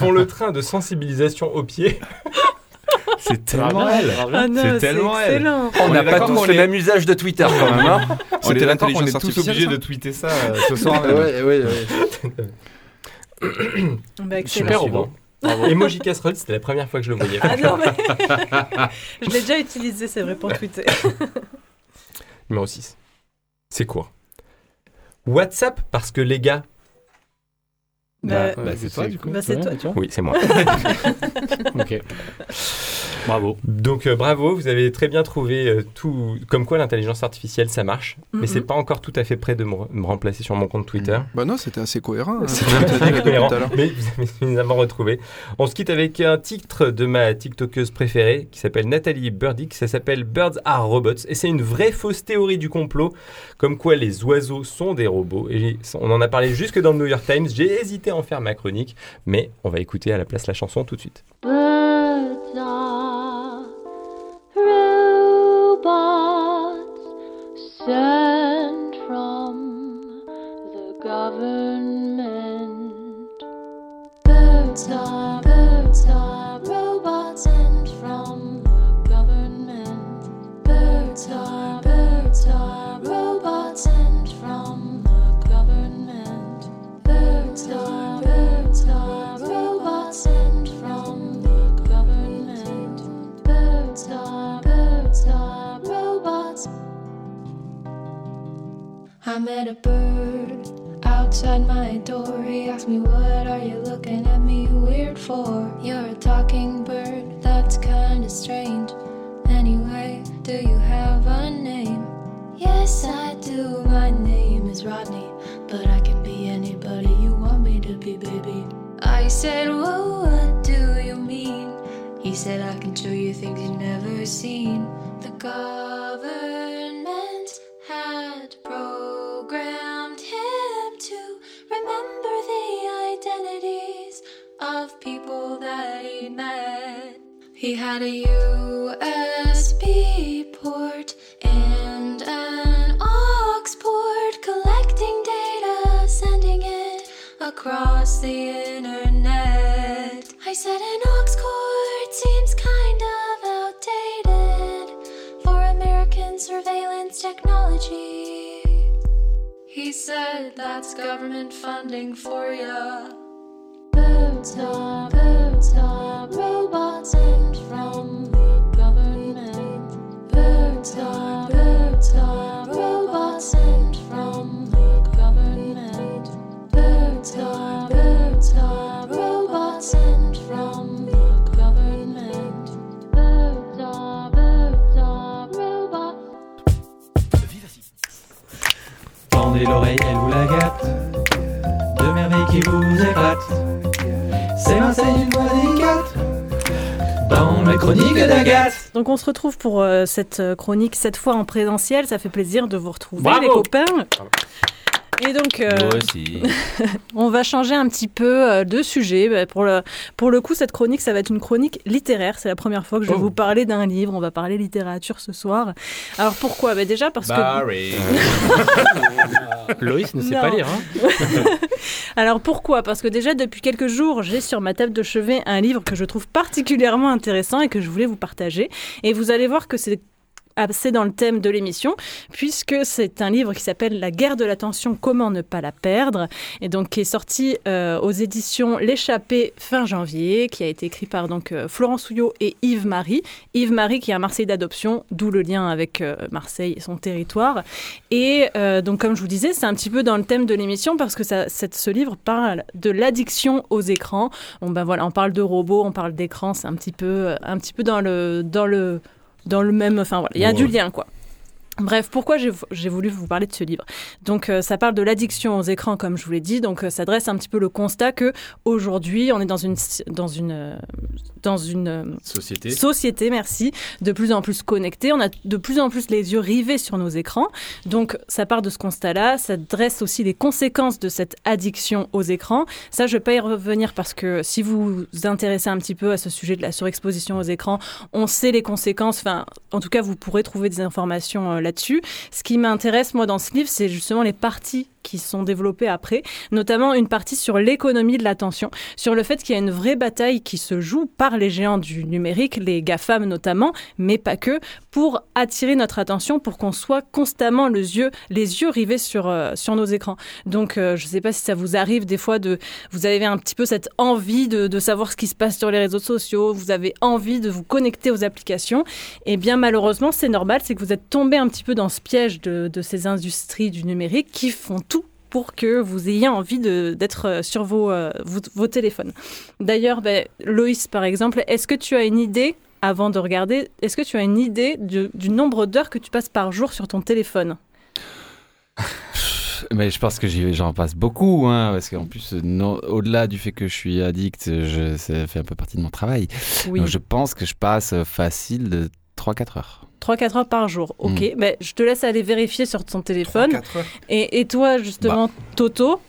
Pour le train de sensibilisation au pied. C'est tellement elle. Ah non, c'est tellement excellent. Elle. On n'a pas tous le même usage de Twitter quand même. Hein. C'était là qu'on est tous obligés de tweeter ça ce soir. Ouais. Bah, super robot. Emoji casserole, c'était la première fois que je le voyais. Ah non, mais je l'ai déjà utilisé, c'est vrai, pour tweeter. Numéro 6. C'est court. WhatsApp parce que les gars. Bah, c'est toi du coup. C'est toi. Oui, c'est moi. Ok. Bravo. Donc bravo, vous avez très bien trouvé tout. Comme quoi l'intelligence artificielle ça marche, mais c'est pas encore tout à fait prêt de me remplacer sur mon compte Twitter. Bah non, c'était assez cohérent. Hein. C'était cohérent. Mais vous avez finalement retrouvé. On se quitte avec un titre de ma TikTokeuse préférée qui s'appelle Nathalie Burdick. Ça s'appelle Birds Are Robots et c'est une vraie fausse théorie du complot, comme quoi les oiseaux sont des robots. Et on en a parlé jusque dans le New York Times. J'ai hésité à en faire ma chronique, mais on va écouter à la place la chanson tout de suite. Sent from the government. Birds are robots sent from the government. Birds are robots sent from the government. Birds are robots sent from the government. Birds are robots. I met a bird outside my door. He asked me, what are you looking at me weird for? You're a talking bird, that's kinda strange. Anyway, do you have a name? Yes, I do, my name is Rodney, but I can be anybody you want me to be, baby. I said, well, what do you mean? He said, I can show you things you've never seen. The government had programmed him to remember the identities of people that he met. He had a USB port and an aux port, collecting data, sending it across the internet. I said an aux cord seems kind of outdated for American surveillance technology. He said, that's government funding for ya. Birds are robots sent from the government. Birds are robots sent from the government. Birds are robots sent from the government. Birds are robots. Tendez l'oreille, elle vous la gâte. De merveilles qui vous éclatent. C'est l'enseigne une voix délicate. Dans mes chroniques d'Agathe. Donc on se retrouve pour cette chronique, cette fois en présentiel. Ça fait plaisir de vous retrouver, bravo les copains. Bravo. Et donc, moi aussi. On va changer un petit peu de sujet. Pour le coup, cette chronique, ça va être une chronique littéraire. C'est la première fois que je vais vous parler d'un livre. On va parler littérature ce soir. Alors pourquoi ? Déjà parce que... Loïs ne sait pas lire. Hein. Alors pourquoi ? Parce que déjà, depuis quelques jours, j'ai sur ma table de chevet un livre que je trouve particulièrement intéressant et que je voulais vous partager. Et vous allez voir que c'est dans le thème de l'émission, puisque c'est un livre qui s'appelle « La guerre de l'attention, comment ne pas la perdre ?» et donc qui est sorti aux éditions L'Échappée fin janvier, qui a été écrit par Florent Souillot et Yves-Marie. Yves-Marie qui est un Marseillais d'adoption, d'où le lien avec Marseille et son territoire. Et donc comme je vous disais, c'est un petit peu dans le thème de l'émission parce que ce livre parle de l'addiction aux écrans. On parle de robots, on parle d'écran, c'est un petit peu dans le même... Enfin, voilà, il y a du lien, quoi. Bref, pourquoi j'ai voulu vous parler de ce livre ? Donc, ça parle de l'addiction aux écrans, comme je vous l'ai dit. Donc, ça dresse un petit peu le constat qu'aujourd'hui, on est dans une société, merci, de plus en plus connectée. On a de plus en plus les yeux rivés sur nos écrans. Donc, ça part de ce constat-là. Ça dresse aussi les conséquences de cette addiction aux écrans. Ça, je ne vais pas y revenir parce que si vous vous intéressez un petit peu à ce sujet de la surexposition aux écrans, on sait les conséquences. Enfin, en tout cas, vous pourrez trouver des informations là-dessus. Ce qui m'intéresse, moi, dans ce livre, c'est justement les parties qui sont développées après, notamment une partie sur l'économie de l'attention, sur le fait qu'il y a une vraie bataille qui se joue par les géants du numérique, les GAFAM notamment, mais pas que, pour attirer notre attention, pour qu'on soit constamment les yeux rivés sur nos écrans. Donc, je ne sais pas si ça vous arrive des fois vous avez un petit peu cette envie de savoir ce qui se passe sur les réseaux sociaux, vous avez envie de vous connecter aux applications. Et bien, malheureusement, c'est normal, c'est que vous êtes tombé un petit peu dans ce piège de ces industries du numérique qui font tout pour que vous ayez envie d'être sur vos téléphones. D'ailleurs, Loïs, par exemple, est-ce que tu as une idée, avant de regarder, du nombre d'heures que tu passes par jour sur ton téléphone ? Mais je pense que j'en passe beaucoup, hein, parce qu'en plus, au-delà du fait que je suis addict, ça fait un peu partie de mon travail. Oui. Donc, je pense que je passe facile de 3-4 heures. 3-4 heures par jour, ok. Mais je te laisse aller vérifier sur ton téléphone. 3-4 heures. Et toi, justement, Toto,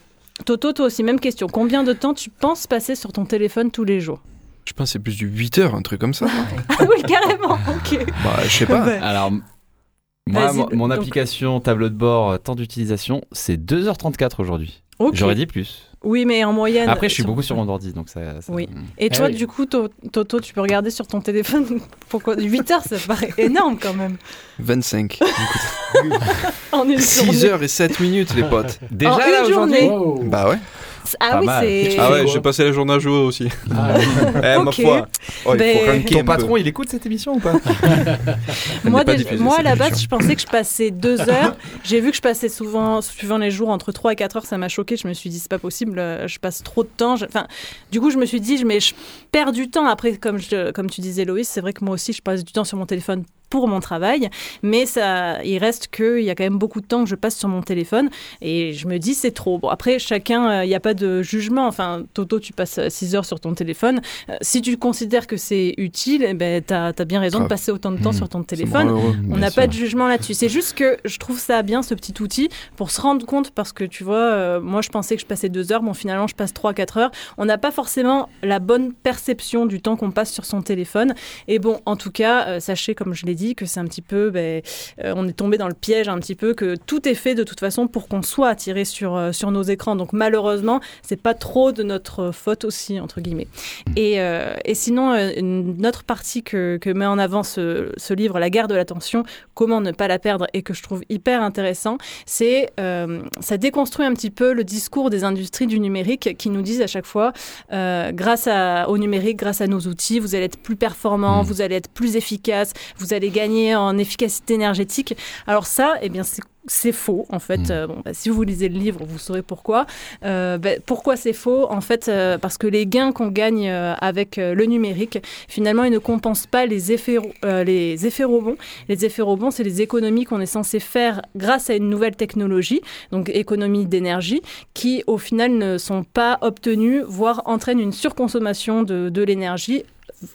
toi aussi, même question. Combien de temps tu penses passer sur ton téléphone tous les jours ? Je pense que c'est plus de 8 heures, un truc comme ça. Ah oui, carrément, ok. Je sais pas. Ouais. Alors, moi, mon application tableau de bord, temps d'utilisation, c'est 2h34 aujourd'hui. Okay. J'aurais dit plus. Oui, mais en moyenne... Après, je suis beaucoup sur mon ordi, donc ça... Oui. Et toi, du coup, Toto, tu peux regarder sur ton téléphone. Pourquoi 8 heures, ça paraît énorme, quand même. 25. En une 6h07, les potes. Déjà, en une journée. Wow. Bah ouais. Ah oui, c'est... Ah ouais, j'ai passé la journée à jouer aussi. Ah ouais. Ok. Ton patron, il écoute cette émission ou pas ? Moi, à la base, je pensais que je passais 2 heures. J'ai vu que je passais souvent, suivant les jours, entre 3 et 4 heures. Ça m'a choquée. Je me suis dit, c'est pas possible. Je passe trop de temps. Du coup, je me suis dit, mais je perds du temps. Après, comme tu disais, Loïs, c'est vrai que moi aussi, je passe du temps sur mon téléphone pour mon travail, mais il reste qu'il y a quand même beaucoup de temps que je passe sur mon téléphone et je me dis c'est trop. Bon, après, chacun, il n'y a pas de jugement. Enfin, Toto, tu passes 6 heures sur ton téléphone. Si tu considères que c'est utile, t'as bien raison de passer autant de temps sur ton téléphone. On n'a pas de jugement là-dessus. C'est juste que je trouve ça bien, ce petit outil, pour se rendre compte, parce que tu vois, moi je pensais que je passais 2 heures, bon finalement je passe 3-4 heures. On n'a pas forcément la bonne perception du temps qu'on passe sur son téléphone. Et bon, en tout cas, sachez, comme je l'ai dit, que c'est un petit peu, on est tombé dans le piège un petit peu, que tout est fait de toute façon pour qu'on soit attiré sur nos écrans. Donc malheureusement, c'est pas trop de notre faute aussi, entre guillemets. Et sinon, une autre partie que met en avant ce livre, La guerre de l'attention, comment ne pas la perdre, et que je trouve hyper intéressant, c'est ça déconstruit un petit peu le discours des industries du numérique qui nous disent à chaque fois, grâce au numérique, grâce à nos outils, vous allez être plus performant, vous allez être plus efficace, vous allez gagner en efficacité énergétique. Alors ça, c'est faux, en fait. Si vous lisez le livre, vous saurez pourquoi. Pourquoi c'est faux ? En fait, parce que les gains qu'on gagne avec le numérique, finalement, ils ne compensent pas les effets rebonds. Les effets rebonds, c'est les économies qu'on est censé faire grâce à une nouvelle technologie, donc économies d'énergie, qui, au final, ne sont pas obtenues, voire entraînent une surconsommation de l'énergie,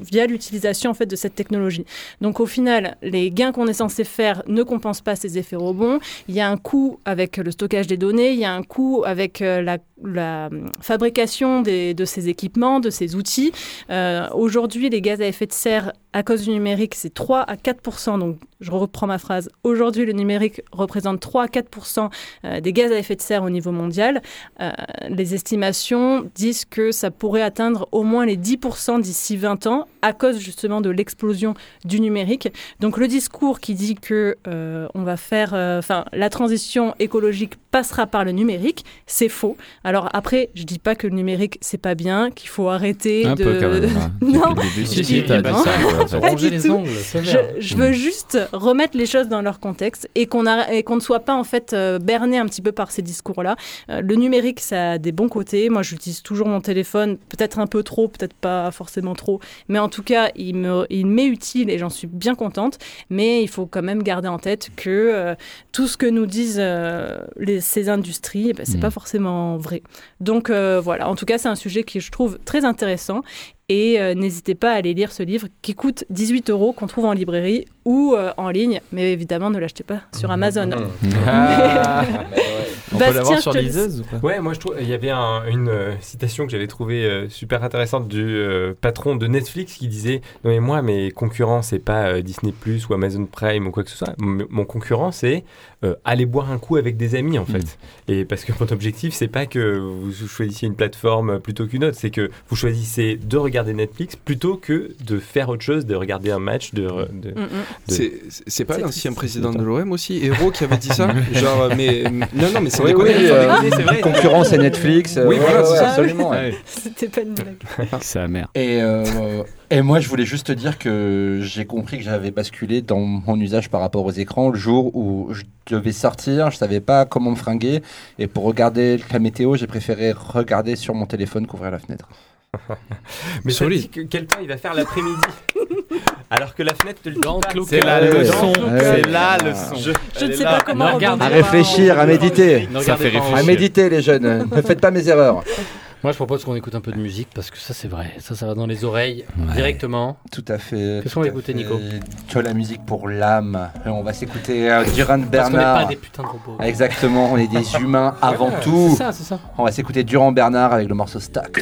via l'utilisation en fait de cette technologie. Donc au final, les gains qu'on est censé faire ne compensent pas ces effets rebonds. Il y a un coût avec le stockage des données, il y a un coût avec la fabrication de ces équipements, de ces outils. Aujourd'hui, les gaz à effet de serre à cause du numérique, c'est 3 à 4%. Donc, je reprends ma phrase. Aujourd'hui, le numérique représente 3 à 4% des gaz à effet de serre au niveau mondial. Les estimations disent que ça pourrait atteindre au moins les 10% d'ici 20 ans à cause justement de l'explosion du numérique. Donc, le discours qui dit que on va faire, la transition écologique passera par le numérique, c'est faux. Alors après, je dis pas que le numérique c'est pas bien, qu'il faut arrêter un de peu quand même, hein. Non, je veux juste remettre les choses dans leur contexte et qu'on ne soit pas en fait berné un petit peu par ces discours-là. Le numérique, ça a des bons côtés. Moi, j'utilise toujours mon téléphone, peut-être un peu trop, peut-être pas forcément trop, mais en tout cas, il m'est utile et j'en suis bien contente. Mais il faut quand même garder en tête que tout ce que nous disent ces industries, eh ben, c'est pas forcément vrai. Donc voilà, en tout cas, c'est un sujet qui je trouve très intéressant. Et n'hésitez pas à aller lire ce livre qui coûte 18 €, qu'on trouve en librairie ou en ligne. Mais évidemment, ne l'achetez pas sur Amazon. Ah, mais ouais. On peut l'avoir sur liseuse ou pas ? Ouais, moi je trouve il y avait une citation que j'avais trouvée super intéressante du patron de Netflix qui disait non mais moi mes concurrents c'est pas Disney+ ou Amazon Prime ou quoi que ce soit. Mon concurrent c'est aller boire un coup avec des amis en fait. Et parce que mon objectif c'est pas que vous choisissiez une plateforme plutôt qu'une autre, c'est que vous choisissez de regarder Netflix plutôt que de faire autre chose, de regarder un match C'est pas l'ancien président de l'OM aussi, Héro qui avait dit ça. Genre mais non mais c'est vrai. Concurrence à Netflix. Oui, voilà, c'est ça, absolument. Ouais. C'était pas une blague. Sa mère. Et moi, je voulais juste te dire que j'ai compris que j'avais basculé dans mon usage par rapport aux écrans le jour où je devais sortir, je savais pas comment me fringuer, et pour regarder la météo, j'ai préféré regarder sur mon téléphone qu'ouvrir la fenêtre. Mais ça dit que quel temps il va faire l'après-midi alors que la fenêtre te le dit pas. C'est là le son. C'est là le son. Je ne sais pas comment regarder. À réfléchir, à méditer. Ça fait réfléchir. À méditer les jeunes. Ne faites pas mes erreurs. Moi, je propose qu'on écoute un peu de musique parce que ça, c'est vrai. Ça va dans les oreilles directement. Tout à fait. Qu'est-ce qu'on va écouter, Nico ? Tu as la musique pour l'âme. Et on va s'écouter Duran Bernard. Parce qu'on n'est pas des putains de robots. Exactement, on est des humains avant tout. C'est ça. On va s'écouter Duran Bernard avec le morceau Stack.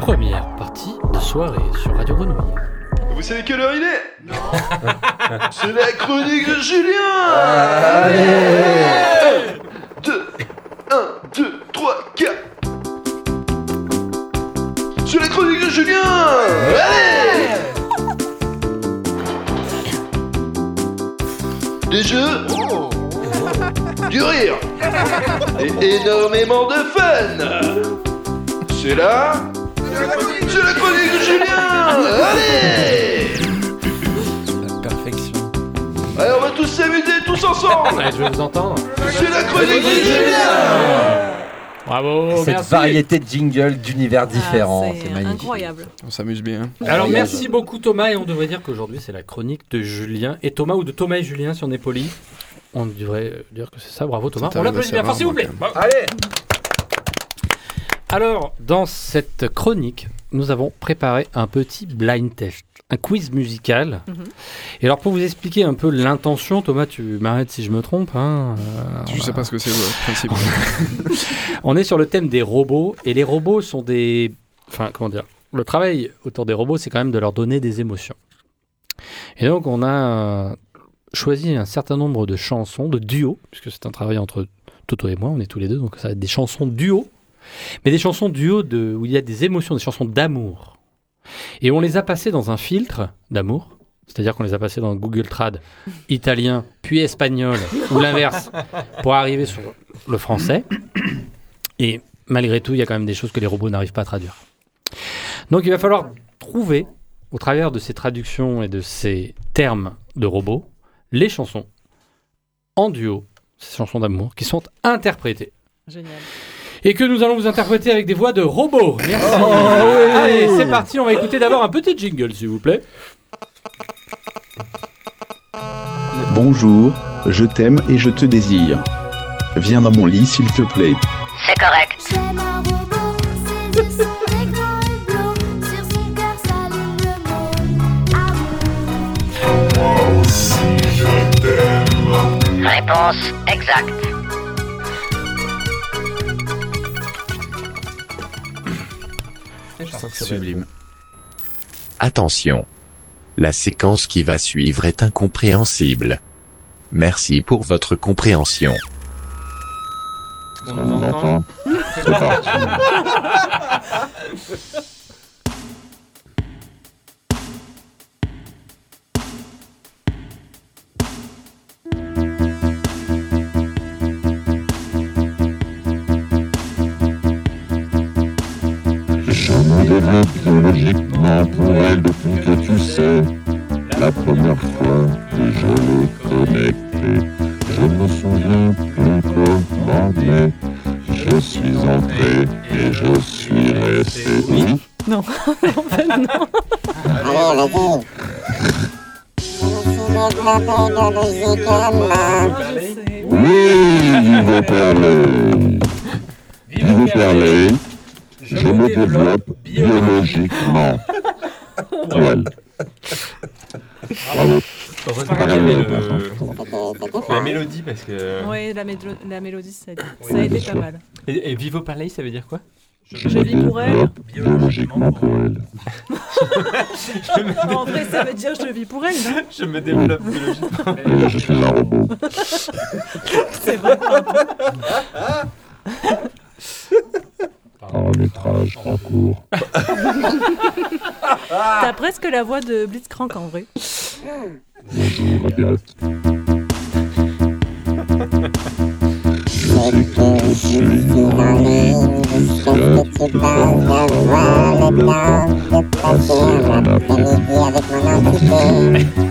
Première partie de soirée sur Radio Grenouille. Vous savez quelle heure il est ? Non. C'est la chronique de Julien. Allez 1, 2, 3, 4. C'est la chronique de Julien. Allez. Des jeux, du rire et énormément de fun. C'est là. C'est la chronique de Julien. Allez. La perfection. Allez, on va tous s'amuser tous ensemble. Je vais vous entendre. C'est la chronique de Julien. Bravo. Cette variété de jingles d'univers différents, c'est magnifique. Incroyable. On s'amuse bien. Alors merci beaucoup Thomas, et on devrait dire qu'aujourd'hui c'est la chronique de Julien et Thomas, ou de Thomas et Julien si on est poli. On devrait dire que c'est ça. Bravo Thomas. On l'applaudit bien fort s'il vous plaît. Allez. Alors, dans cette chronique, nous avons préparé un petit blind test, un quiz musical. Et alors, pour vous expliquer un peu l'intention, Thomas, tu m'arrêtes si je me trompe. Hein, je ne sais pas ce que c'est, le principe. On est sur le thème des robots, et les robots sont des... Enfin, comment dire, le travail autour des robots, c'est quand même de leur donner des émotions. Et donc, on a choisi un certain nombre de chansons, de duos, puisque c'est un travail entre Toto et moi, on est tous les deux, donc ça va être des chansons duos, mais des chansons duos où il y a des émotions, des chansons d'amour. Et on les a passées dans un filtre d'amour, c'est-à-dire qu'on les a passées dans Google Trad italien, puis espagnol, ou l'inverse, pour arriver sur le français. Et malgré tout, il y a quand même des choses que les robots n'arrivent pas à traduire. Donc il va falloir trouver, au travers de ces traductions et de ces termes de robots, les chansons en duo, ces chansons d'amour, qui sont interprétées. Génial. Et que nous allons vous interpréter avec des voix de robots. Merci. Oh, oui. Allez, c'est parti, on va écouter d'abord un petit jingle, s'il vous plaît. Bonjour, je t'aime et je te désire. Viens dans mon lit, s'il te plaît. C'est correct. Réponse exacte. Sublime. Attention. La séquence qui va suivre est incompréhensible. Merci pour votre compréhension. On entend. C'est parti. Biologiquement pour elle depuis que tu sais, la première fois que je l'ai connecté, je me souviens plus comment, mais je suis entré et je suis resté. Oui. Non, en fait non. Oh la bon. Oui, il veut parler. Je me développe biologiquement. Voilà. Bravo. La mélodie, parce que... Oui, la mélodie, ça a été pas mal. Et vivo parley, ça veut dire quoi ? Je vis pour elle. Biologiquement pour elle. En vrai, ça veut dire je vis pour elle. Je me développe biologiquement. Et là, je suis un robot. C'est vrai. Arbitrage en cours. T'as presque la voix de Blitzcrank en vrai. Bonjour Agathe. Je sais que je suis dans la ligne, jusqu'à tu vas avoir le temps de passer un après-midi avec mon invité.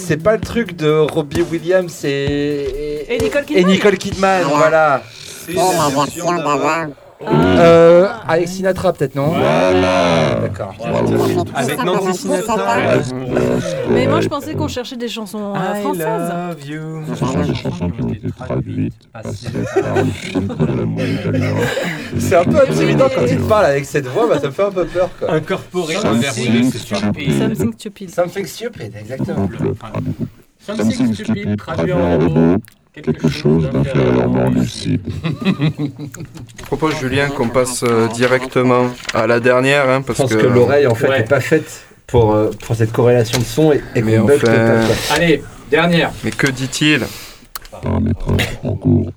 C'est pas le truc de Robbie Williams et Nicole Kidman, voilà. C'est une version d'avant. Avec Sinatra peut-être, non? Voilà. D'accord. Avec Nancy Sinatra. Mais moi je pensais qu'on cherchait des chansons françaises. I love you. Ce sont des chansons qui ont été traduites à c'est un peu intimidant quand il parle avec cette voix, bah, ça me fait un peu peur quoi. Incorporé. Something stupid. Something stupid. Something stupid, exactement. Something stupid traduit en robot. Quelque chose d'inférieurement lucide. Je propose, Julien, qu'on passe directement à la dernière. Hein, parce je pense que l'oreille, en fait, n'est pas faite pour cette corrélation de son et qu'on bug le peuple. Allez, dernière. Mais que dit-il ? Un métrage en cours.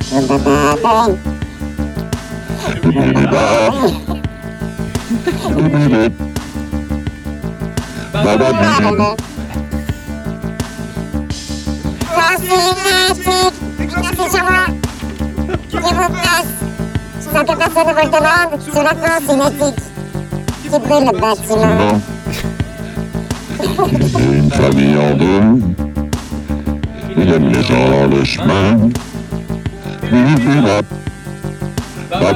Qui brûle le bâtiment. Il y a une famille en deux. Il aime les gens, le chemin. Qu'est-ce que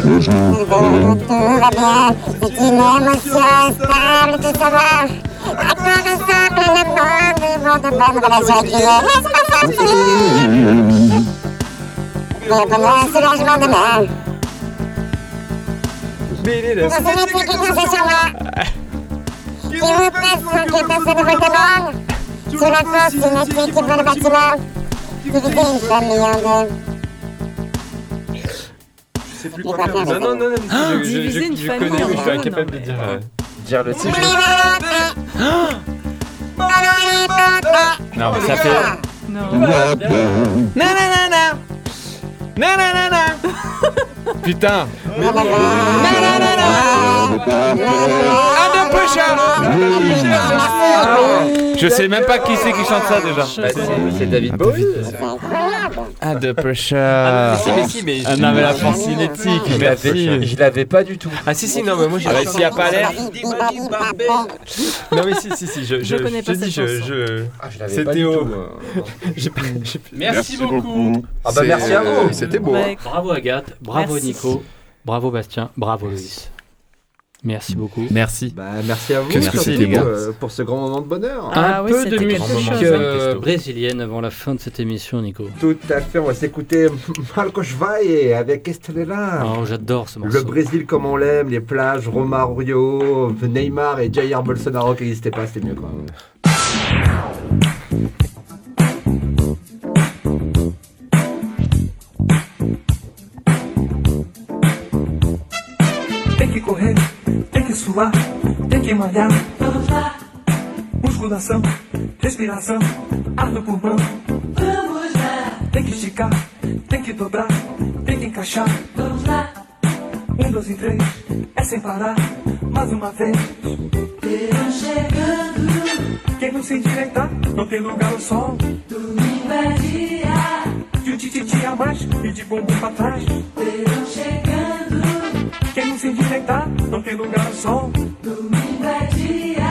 c'est? Le jour où tout va bien, c'est une émotion stable de savoir à quoi ressemble le monde de bonnes relations qui est responsable. Le bonheur, c'est l'âgement de mer. Dans ce métier qui nous est charmant, qui vous passe sans que personne ne recommande. Sur la force, c'est une équipe qui prend le bâtiment. Tu visais une famille en deux. Je sais plus quoi faire. Non. Diviser une famille en deux. Je suis incapable de dire le titre. Non, mais ça fait... Non. Putain. Je sais même pas qui c'est qui chante ça déjà. C'est David Bowie. Under pressure. Mais non, mais la France cinétique. Je l'avais pas du tout. Ah si non mais moi j'ai réussi à pas l'air. Non mais si je connais pas cette chanson. C'était haut. Merci beaucoup. Ah bah merci à vous. C'était beau. Bravo Agathe. Bravo Nico. Bravo Bastien. Bravo Louis. Merci beaucoup. Merci. Merci à vous pour ce grand moment de bonheur. Un peu de musique brésilienne avant la fin de cette émission, Nico. Tout à fait, on va s'écouter Marcos Valle avec Estrela. Oh, j'adore ce morceau. Le Brésil comme on l'aime, les plages, Romario, Neymar et Jair Bolsonaro qui n'existaient pas, c'était mieux quand même. Suar, tem que malhar. Vamos lá. Musculação, respiração, ar no pulmão. Vamos lá. Tem que esticar, tem que dobrar, tem que encaixar. Vamos lá. 1, 2 e 3, é sem parar. Mais uma vez. Verão chegando. Quem não se endireitar, não tem lugar ao sol. Domingo é dia. De um tititi a mais e de bumbum pra trás. Verão chegando. Quem não se endireitar, não tem lugar ao sol. Domingo é dia.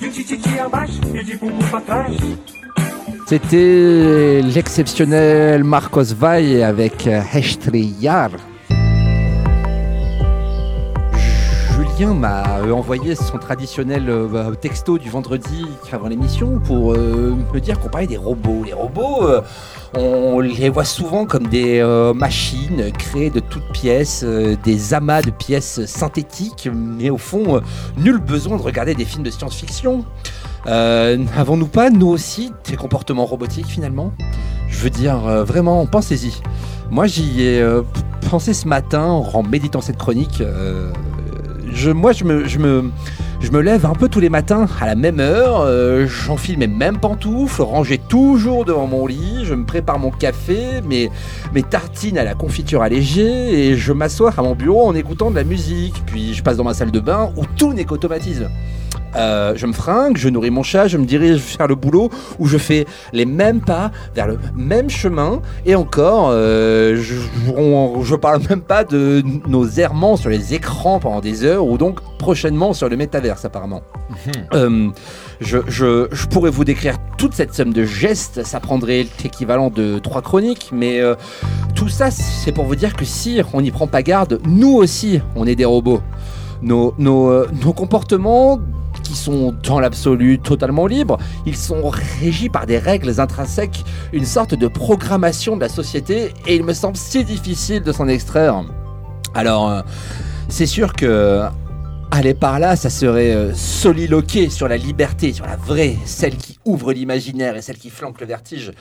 De um tititi abaixo e de bumbum pra trás. C'était l'exceptionnel Marcos Valle avec Estrellar. Julien m'a envoyé son traditionnel texto du vendredi avant l'émission pour me dire qu'on parlait des robots. Les robots... on les voit souvent comme des machines créées de toutes pièces, des amas de pièces synthétiques, mais au fond, nul besoin de regarder des films de science-fiction. N'avons-nous pas, nous aussi, des comportements robotiques finalement ? Je veux dire, vraiment, pensez-y. Moi, j'y ai pensé ce matin en méditant cette chronique. Je me lève un peu tous les matins à la même heure, j'enfile mes mêmes pantoufles, rangées toujours devant mon lit, je me prépare mon café, mes tartines à la confiture allégée et je m'assois à mon bureau en écoutant de la musique. Puis je passe dans ma salle de bain où tout n'est qu'automatisme. je me fringue, je nourris mon chat, je me dirige vers le boulot où je fais les mêmes pas vers le même chemin, et encore je parle même pas de nos errements sur les écrans pendant des heures, ou donc prochainement sur le métaverse apparemment. Je pourrais vous décrire toute cette somme de gestes, ça prendrait l'équivalent de 3 chroniques, mais tout ça c'est pour vous dire que si on n'y prend pas garde, nous aussi on est des robots. Nos comportements, qui sont dans l'absolu totalement libres, ils sont régis par des règles intrinsèques, une sorte de programmation de la société, et il me semble si difficile de s'en extraire. Alors, c'est sûr que aller par là, ça serait soliloquer sur la liberté, sur la vraie, celle qui ouvre l'imaginaire et celle qui flanque le vertige.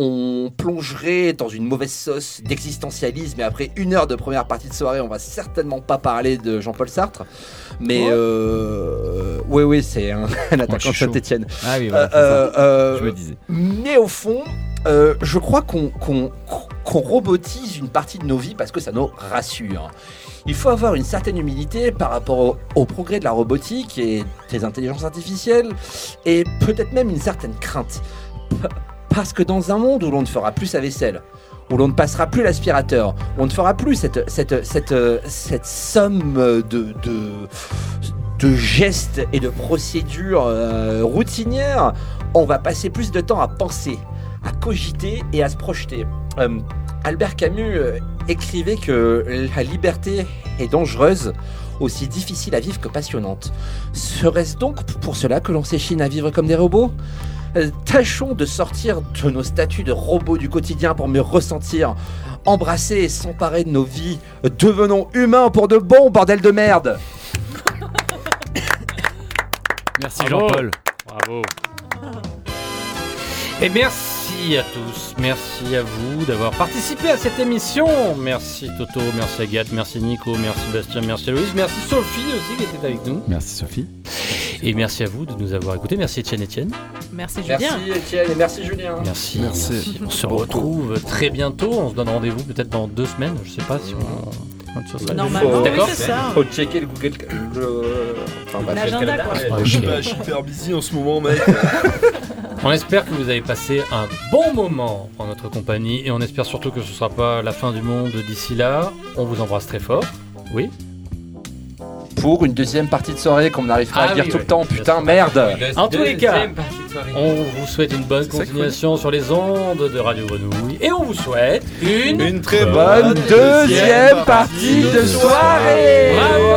On plongerait dans une mauvaise sauce d'existentialisme, et après une heure de première partie de soirée, on va certainement pas parler de Jean-Paul Sartre. Mais oui, c'est un attaquant de Saint-Etienne. Ah oui, voilà, je me disais. Mais au fond, je crois qu'on robotise une partie de nos vies parce que ça nous rassure. Il faut avoir une certaine humilité par rapport au progrès de la robotique et des intelligences artificielles, et peut-être même une certaine crainte. Parce que dans un monde où l'on ne fera plus sa vaisselle, où l'on ne passera plus l'aspirateur, où on ne fera plus cette somme de gestes et de procédures routinières, on va passer plus de temps à penser, à cogiter et à se projeter. Albert Camus écrivait que la liberté est dangereuse, aussi difficile à vivre que passionnante. Serait-ce donc pour cela que l'on s'échine à vivre comme des robots ? Tâchons de sortir de nos statuts de robots du quotidien pour mieux ressentir, embrasser et s'emparer de nos vies. Devenons humains pour de bon, bordel de merde. Merci Jean-Paul. Bravo. Et merci à tous, merci à vous d'avoir participé à cette émission. Merci Toto, merci Agathe, merci Nico, merci Sébastien, merci Louis, merci Sophie aussi qui était avec nous. Merci Sophie. Et merci à vous de nous avoir écoutés. Merci Etienne. Merci Julien. Merci Etienne et merci Julien. Merci. On se retrouve très bientôt. On se donne rendez-vous peut-être dans 2 semaines. Je sais pas si on... Normalement, d'accord. C'est ça. Faut checker le Google... l'agenda, quoi. Je suis hyper busy en ce moment, mec. On espère que vous avez passé un bon moment en notre compagnie. Et on espère surtout que ce ne sera pas la fin du monde d'ici là. On vous embrasse très fort. Oui. Pour une deuxième partie de soirée qu'on n'arrive pas à dire tout le temps, putain merde. En tous les cas, on vous souhaite une bonne continuation sur les ondes de Radio Grenouille, et on vous souhaite une très bonne deuxième partie de soirée. Bravo.